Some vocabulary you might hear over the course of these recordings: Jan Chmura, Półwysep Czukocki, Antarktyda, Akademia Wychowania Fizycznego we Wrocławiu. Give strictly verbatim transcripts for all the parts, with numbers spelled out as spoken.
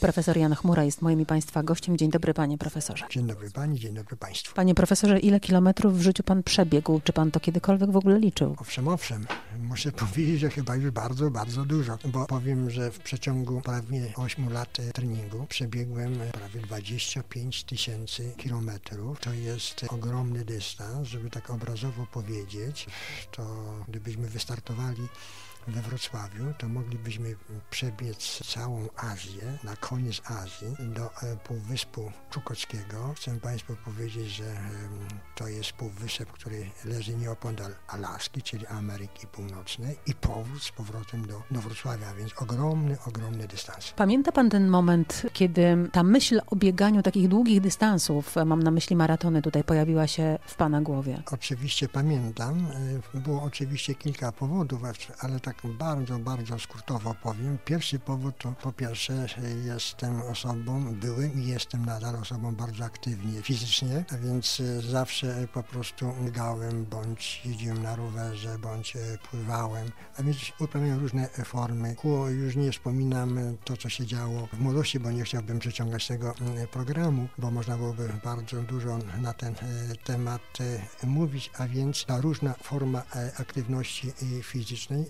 Profesor Jan Chmura jest moim i Państwa gościem. Dzień dobry, Panie Profesorze. Dzień dobry Pani, dzień dobry Państwu. Panie Profesorze, ile kilometrów w życiu Pan przebiegł? Czy Pan to kiedykolwiek w ogóle liczył? Owszem, owszem. Muszę powiedzieć, że chyba już bardzo, bardzo dużo, bo powiem, że w przeciągu prawie ośmiu lat treningu przebiegłem prawie dwadzieścia pięć tysięcy kilometrów. To jest ogromny dystans, żeby tak obrazowo powiedzieć, to gdybyśmy wystartowali we Wrocławiu, to moglibyśmy przebiec całą Azję, na koniec Azji, do Półwyspu Czukockiego. Chcę Państwu powiedzieć, że to jest półwysep, który leży nieopodal Alaski, czyli Ameryki Północnej, i powrót z powrotem do, do Wrocławia, więc ogromny, ogromny dystans. Pamięta Pan ten moment, kiedy ta myśl o bieganiu takich długich dystansów, mam na myśli maratony tutaj, pojawiła się w Pana głowie? Oczywiście pamiętam. Było oczywiście kilka powodów, ale tak bardzo, bardzo skrótowo powiem. Pierwszy powód to po pierwsze jestem osobą, byłem i jestem nadal osobą bardzo aktywnie fizycznie, a więc zawsze po prostu biegałem, bądź jeździłem na rowerze, bądź pływałem, a więc uprawiałem różne formy. Już nie wspominam to, co się działo w młodości, bo nie chciałbym przeciągać tego programu, bo można byłoby bardzo dużo na ten temat mówić, a więc ta różna forma aktywności fizycznej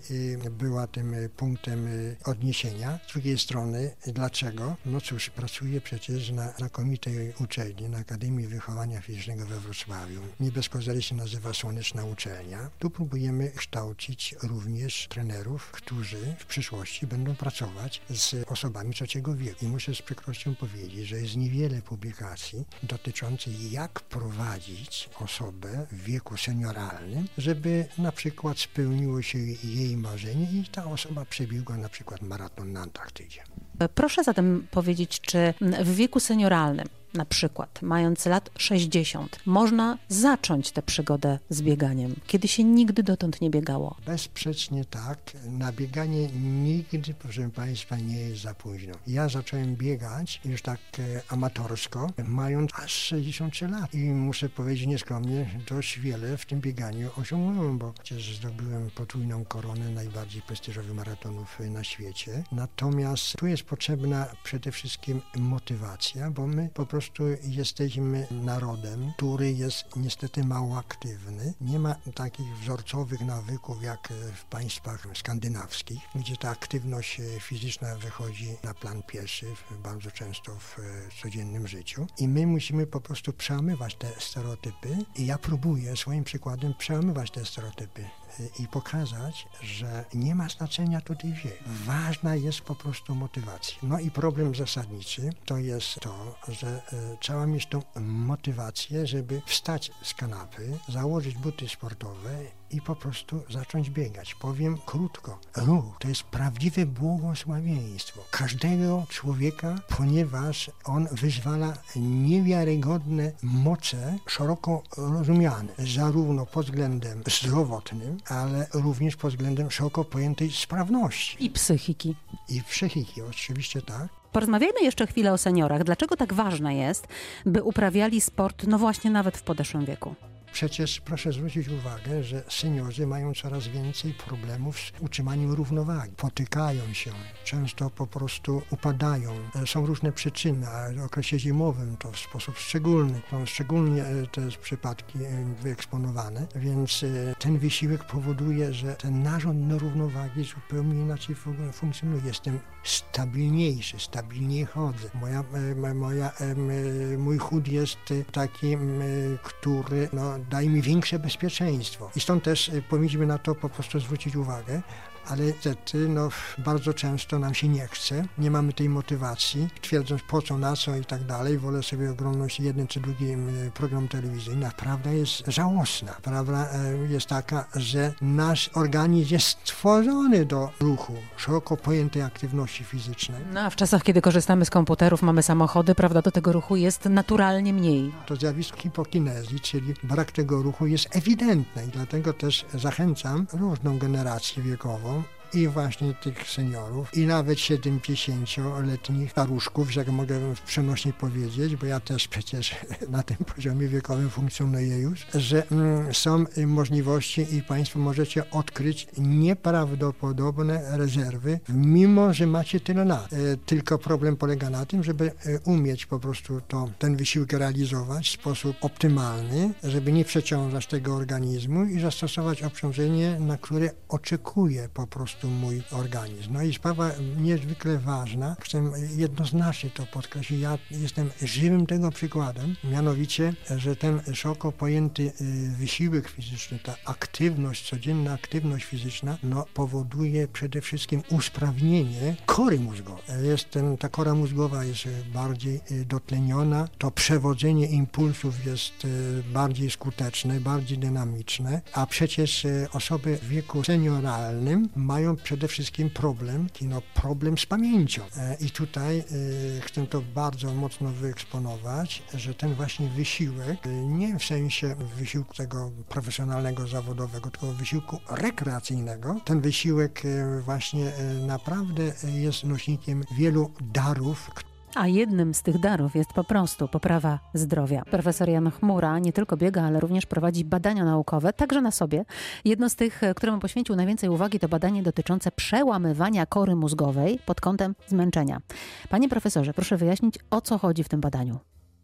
była tym punktem odniesienia. Z drugiej strony, dlaczego? No cóż, pracuję przecież na znakomitej uczelni, na Akademii Wychowania Fizycznego we Wrocławiu. Nie bez kozery się nazywa Słoneczna Uczelnia. Tu próbujemy kształcić również trenerów, którzy w przyszłości będą pracować z osobami trzeciego wieku. I muszę z przykrością powiedzieć, że jest niewiele publikacji dotyczących, jak prowadzić osobę w wieku senioralnym, żeby na przykład spełniło się jej marzenie i ta osoba przebiegła na przykład maraton na Antarktydzie. Proszę zatem powiedzieć, czy w wieku senioralnym, na przykład mając lat sześćdziesiąt, można zacząć tę przygodę z bieganiem, kiedy się nigdy dotąd nie biegało? Bezsprzecznie tak. Na bieganie nigdy, proszę Państwa, nie jest za późno. Ja zacząłem biegać już tak e, amatorsko, mając aż sześćdziesiąt trzy lata. I muszę powiedzieć nieskromnie, dość wiele w tym bieganiu osiągnąłem, bo przecież zdobyłem potrójną koronę najbardziej prestiżowych maratonów na świecie. Natomiast tu jest potrzebna przede wszystkim motywacja, bo my po prostu Po prostu jesteśmy narodem, który jest niestety mało aktywny. Nie ma takich wzorcowych nawyków jak w państwach skandynawskich, gdzie ta aktywność fizyczna wychodzi na plan pieszy bardzo często w codziennym życiu. I my musimy po prostu przełamywać te stereotypy. I ja próbuję swoim przykładem przełamywać te stereotypy i pokazać, że nie ma znaczenia tutaj wiek. Ważna jest po prostu motywacja. No i problem zasadniczy to jest to, że trzeba mieć tą motywację, żeby wstać z kanapy, założyć buty sportowe i po prostu zacząć biegać. Powiem krótko, ruch to jest prawdziwe błogosławieństwo każdego człowieka, ponieważ on wyzwala niewiarygodne moce, szeroko rozumiane, zarówno pod względem zdrowotnym, ale również pod względem szeroko pojętej sprawności. I psychiki. I psychiki, oczywiście tak. Porozmawiajmy jeszcze chwilę o seniorach. Dlaczego tak ważne jest, by uprawiali sport, no właśnie nawet w podeszłym wieku? Przecież proszę zwrócić uwagę, że seniorzy mają coraz więcej problemów z utrzymaniem równowagi. Potykają się, często po prostu upadają. Są różne przyczyny, a w okresie zimowym to w sposób szczególny. Są szczególnie te przypadki wyeksponowane, więc ten wysiłek powoduje, że ten narząd równowagi zupełnie inaczej funkcjonuje. Jestem stabilniejszy, stabilniej chodzę. Moja, moja, mój chód jest taki, który no, daje mi większe bezpieczeństwo. I stąd też powinniśmy na to po prostu zwrócić uwagę, ale niestety no, bardzo często nam się nie chce, nie mamy tej motywacji, twierdząc po co, na co i tak dalej, wolę sobie oglądać jeden czy drugi program telewizyjny. Prawda jest żałosna. Prawda jest taka, że nasz organizm jest stworzony do ruchu, szeroko pojętej aktywności fizycznej. No a w czasach, kiedy korzystamy z komputerów, mamy samochody, prawda, do tego ruchu jest naturalnie mniej. To zjawisko hipokinezji, czyli brak tego ruchu jest ewidentny i dlatego też zachęcam różną generację wiekową, i właśnie tych seniorów i nawet siedemdziesięcioletnich staruszków, jak mogę przenośnie powiedzieć, bo ja też przecież na tym poziomie wiekowym funkcjonuję już, że są możliwości i Państwo możecie odkryć nieprawdopodobne rezerwy, mimo że macie tyle lat. Tylko problem polega na tym, żeby umieć po prostu to, ten wysiłek realizować w sposób optymalny, żeby nie przeciążać tego organizmu i zastosować obciążenie, na które oczekuje po prostu mój organizm. No i sprawa niezwykle ważna, chcę jednoznacznie to podkreślić, ja jestem żywym tego przykładem, mianowicie, że ten szeroko pojęty wysiłek fizyczny, ta aktywność, codzienna aktywność fizyczna, no powoduje przede wszystkim usprawnienie kory mózgowej. Jest ten, ta kora mózgowa jest bardziej dotleniona, to przewodzenie impulsów jest bardziej skuteczne, bardziej dynamiczne, a przecież osoby w wieku senioralnym mają przede wszystkim problem, no problem z pamięcią. I tutaj chcę to bardzo mocno wyeksponować, że ten właśnie wysiłek, nie w sensie wysiłku tego profesjonalnego, zawodowego, tylko wysiłku rekreacyjnego, ten wysiłek właśnie naprawdę jest nośnikiem wielu darów. A jednym z tych darów jest po prostu poprawa zdrowia. Profesor Jan Chmura nie tylko biega, ale również prowadzi badania naukowe, także na sobie. Jedno z tych, któremu poświęcił najwięcej uwagi, to badanie dotyczące przełamywania kory mózgowej pod kątem zmęczenia. Panie profesorze, proszę wyjaśnić, o co chodzi w tym badaniu.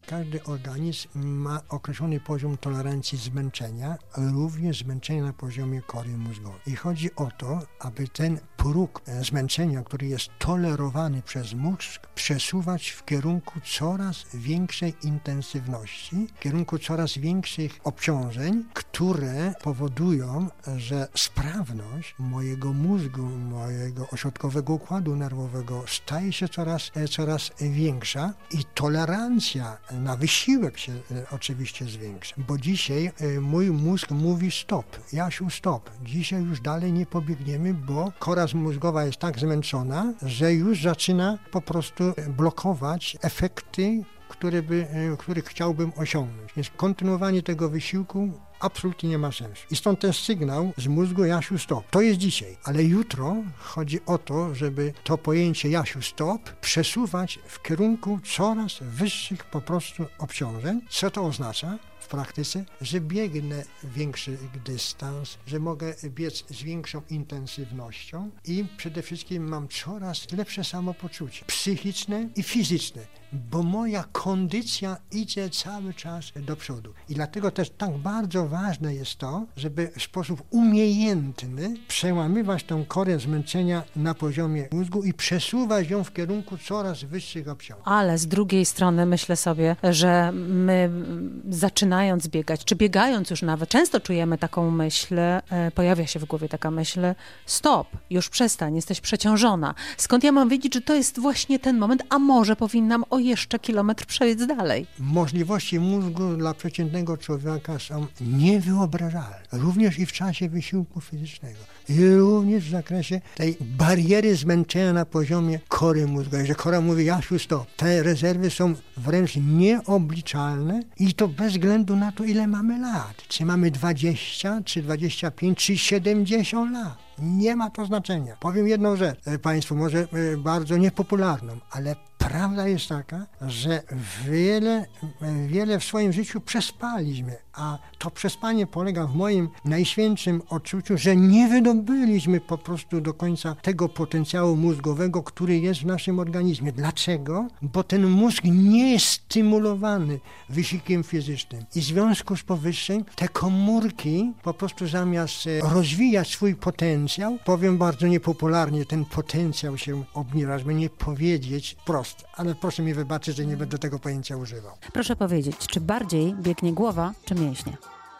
Każdy organizm ma określony poziom tolerancji zmęczenia, również zmęczenia na poziomie kory mózgowej. I chodzi o to, aby ten próg zmęczenia, który jest tolerowany przez mózg, przesuwać w kierunku coraz większej intensywności, w kierunku coraz większych obciążeń, które powodują, że sprawność mojego mózgu, mojego ośrodkowego układu nerwowego staje się coraz, coraz większa i tolerancja na wysiłek się e, oczywiście zwiększa, bo dzisiaj e, mój mózg mówi stop, Jasiu stop, dzisiaj już dalej nie pobiegniemy, bo kora mózgowa jest tak zmęczona, że już zaczyna po prostu blokować efekty, które by, e, których chciałbym osiągnąć. Więc kontynuowanie tego wysiłku absolutnie nie ma sensu. I stąd ten sygnał z mózgu Jasiu stop. To jest dzisiaj, ale jutro chodzi o to, żeby to pojęcie Jasiu stop przesuwać w kierunku coraz wyższych po prostu obciążeń. Co to oznacza? W praktyce, że biegnę większy dystans, że mogę biec z większą intensywnością i przede wszystkim mam coraz lepsze samopoczucie psychiczne i fizyczne, bo moja kondycja idzie cały czas do przodu. I dlatego też tak bardzo ważne jest to, żeby w sposób umiejętny przełamywać tą korę zmęczenia na poziomie mózgu i przesuwać ją w kierunku coraz wyższych obciążeń. Ale z drugiej strony myślę sobie, że my zaczynamy biegać, czy biegając już nawet, często czujemy taką myśl, e, pojawia się w głowie taka myśl, stop, już przestań, jesteś przeciążona. Skąd ja mam wiedzieć, że to jest właśnie ten moment, a może powinnam o jeszcze kilometr przebiec dalej? Możliwości mózgu dla przeciętnego człowieka są niewyobrażalne, również i w czasie wysiłku fizycznego, i również w zakresie tej bariery zmęczenia na poziomie kory mózgowej, że kora mówi, Jasiu, stop. Te rezerwy są wręcz nieobliczalne i to bez względu Względu na to, ile mamy lat, czy mamy dwadzieścia, czy dwadzieścia pięć, czy siedemdziesiąt lat. Nie ma to znaczenia. Powiem jedną rzecz Państwu, może bardzo niepopularną, ale prawda jest taka, że wiele, wiele w swoim życiu przespaliśmy, a to przespanie polega w moim najświętszym odczuciu, że nie wydobyliśmy po prostu do końca tego potencjału mózgowego, który jest w naszym organizmie. Dlaczego? Bo ten mózg nie jest stymulowany wysiłkiem fizycznym i w związku z powyższym te komórki po prostu zamiast rozwijać swój potencjał, powiem bardzo niepopularnie, ten potencjał się obniża, żeby nie powiedzieć prosto. Ale proszę mi wybaczyć, że nie będę tego pojęcia używał. Proszę powiedzieć, czy bardziej biegnie głowa, czy mięśnie?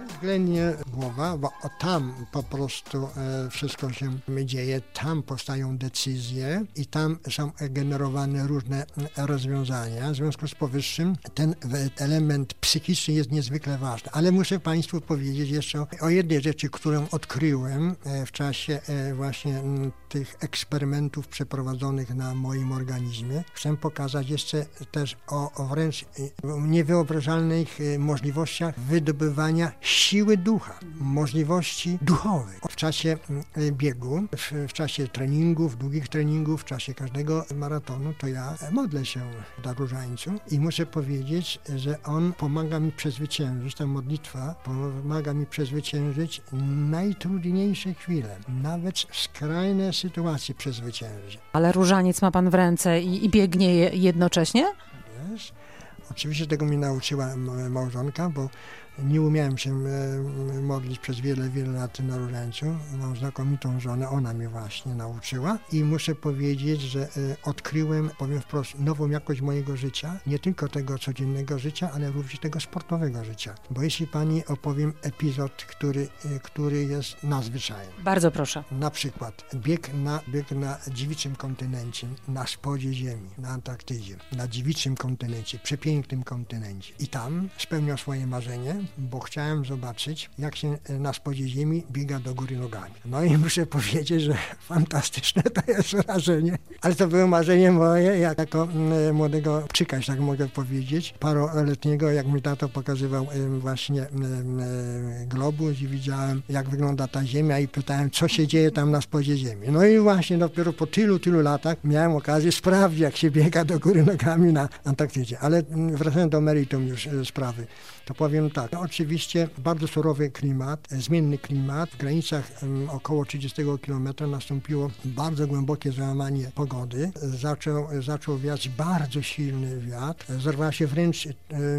Względnie głowa, bo tam po prostu e, wszystko się dzieje, tam powstają decyzje i tam są generowane różne rozwiązania. W związku z powyższym ten element psychiczny jest niezwykle ważny. Ale muszę Państwu powiedzieć jeszcze o, o jednej rzeczy, którą odkryłem e, w czasie e, właśnie m, tych eksperymentów przeprowadzonych na moim organizmie. Chcę pokazać jeszcze też o, o wręcz niewyobrażalnych możliwościach wydobywania siły ducha, możliwości duchowych. W czasie biegu, w czasie treningów, długich treningów, w czasie każdego maratonu, to ja modlę się dla różańcu i muszę powiedzieć, że on pomaga mi przezwyciężyć, ta modlitwa pomaga mi przezwyciężyć najtrudniejsze chwile, nawet skrajne sytuacje przezwyciężyć. Ale różaniec ma pan w ręce i, i biegnie je jednocześnie? Yes. Oczywiście tego mnie nauczyła małżonka, bo nie umiałem się modlić przez wiele, wiele lat na różańcu. Mam znakomitą żonę, ona mnie właśnie nauczyła i muszę powiedzieć, że odkryłem, powiem wprost, nową jakość mojego życia, nie tylko tego codziennego życia, ale również tego sportowego życia. Bo jeśli pani opowiem epizod, który, który jest nadzwyczajny. Bardzo proszę. Na przykład bieg na, bieg na dziewiczym kontynencie, na spodzie ziemi, na Antarktydzie, na dziewiczym kontynencie, przepięknym kontynencie. I tam spełniał swoje marzenie, bo chciałem zobaczyć, jak się na spodzie ziemi biega do góry nogami. No i muszę powiedzieć, że fantastyczne to jest wrażenie. Ale to było marzenie moje, ja jako młodego pczyka, tak mogę powiedzieć, paroletniego, jak mi tato pokazywał właśnie globus i widziałem, jak wygląda ta ziemia i pytałem, co się dzieje tam na spodzie ziemi. No i właśnie dopiero po tylu, tylu latach miałem okazję sprawdzić, jak się biega do góry nogami na Antarktydzie. Ale wracając do meritum już sprawy, to powiem tak. No oczywiście bardzo surowy klimat, zmienny klimat. W granicach około trzydziestu kilometrów nastąpiło bardzo głębokie załamanie pogody. Zaczął, zaczął wiać bardzo silny wiatr. Zerwała się wręcz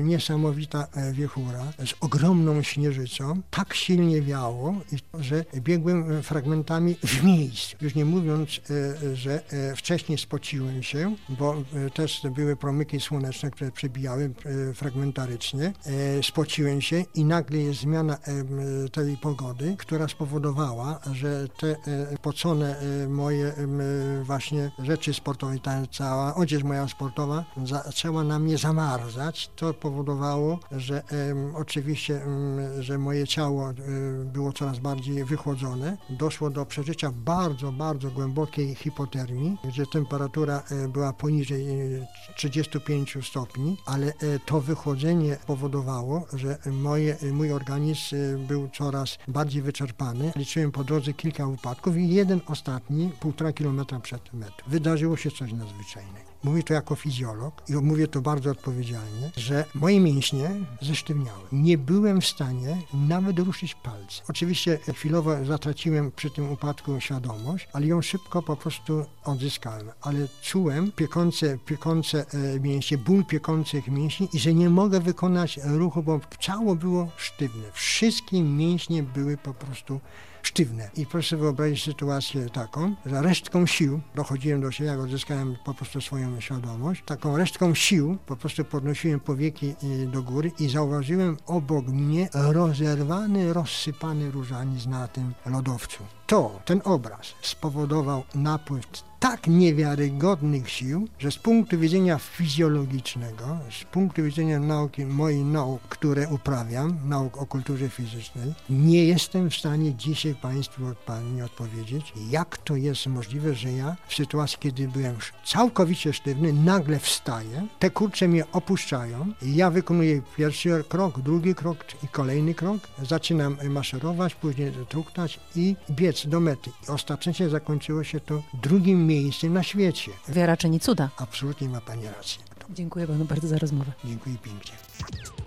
niesamowita wiechura z ogromną śnieżycą. Tak silnie wiało, że biegłem fragmentami w miejsc. Już nie mówiąc, że wcześniej spociłem się, bo też były promyki słoneczne, które przebijały fragmentarycznie. Spociłem się i nagle jest zmiana tej pogody, która spowodowała, że te pocone moje właśnie rzeczy sportowe, ta cała odzież moja sportowa zaczęła na mnie zamarzać. To powodowało, że oczywiście, że moje ciało było coraz bardziej wychłodzone. Doszło do przeżycia bardzo, bardzo głębokiej hipotermii, gdzie temperatura była poniżej trzydziestu pięciu stopni, ale to wychłodzenie powodowało, że moje, mój organizm był coraz bardziej wyczerpany. Liczyłem po drodze kilka upadków i jeden ostatni, półtora kilometra przed metą. Wydarzyło się coś nadzwyczajnego. Mówię to jako fizjolog i mówię to bardzo odpowiedzialnie, że moje mięśnie zesztywniały. Nie byłem w stanie nawet ruszyć palcem. Oczywiście chwilowo zatraciłem przy tym upadku świadomość, ale ją szybko po prostu odzyskałem. Ale czułem piekące, piekące mięśnie, ból piekących mięśni i że nie mogę wykonać ruchu, bo ciało było sztywne. Wszystkie mięśnie były po prostu sztywne. I proszę sobie wyobrazić sytuację taką, że resztką sił dochodziłem do siebie, jak odzyskałem po prostu swoją świadomość, taką resztką sił po prostu podnosiłem powieki do góry i zauważyłem obok mnie rozerwany, rozsypany różaniec na tym lodowcu. To, ten obraz spowodował napływ tak niewiarygodnych sił, że z punktu widzenia fizjologicznego, z punktu widzenia nauki, moich nauk, które uprawiam, nauk o kulturze fizycznej, nie jestem w stanie dzisiaj Państwu od Pani odpowiedzieć, jak to jest możliwe, że ja w sytuacji, kiedy byłem całkowicie sztywny, nagle wstaję, te kurcze mnie opuszczają, ja wykonuję pierwszy krok, drugi krok i kolejny krok, zaczynam maszerować, później truchtać i biec do mety. I ostatecznie zakończyło się to drugim miejscem na świecie. Wiara czyni cuda. Absolutnie ma Pani rację. Dziękuję Panu bardzo za rozmowę. Dziękuję pięknie.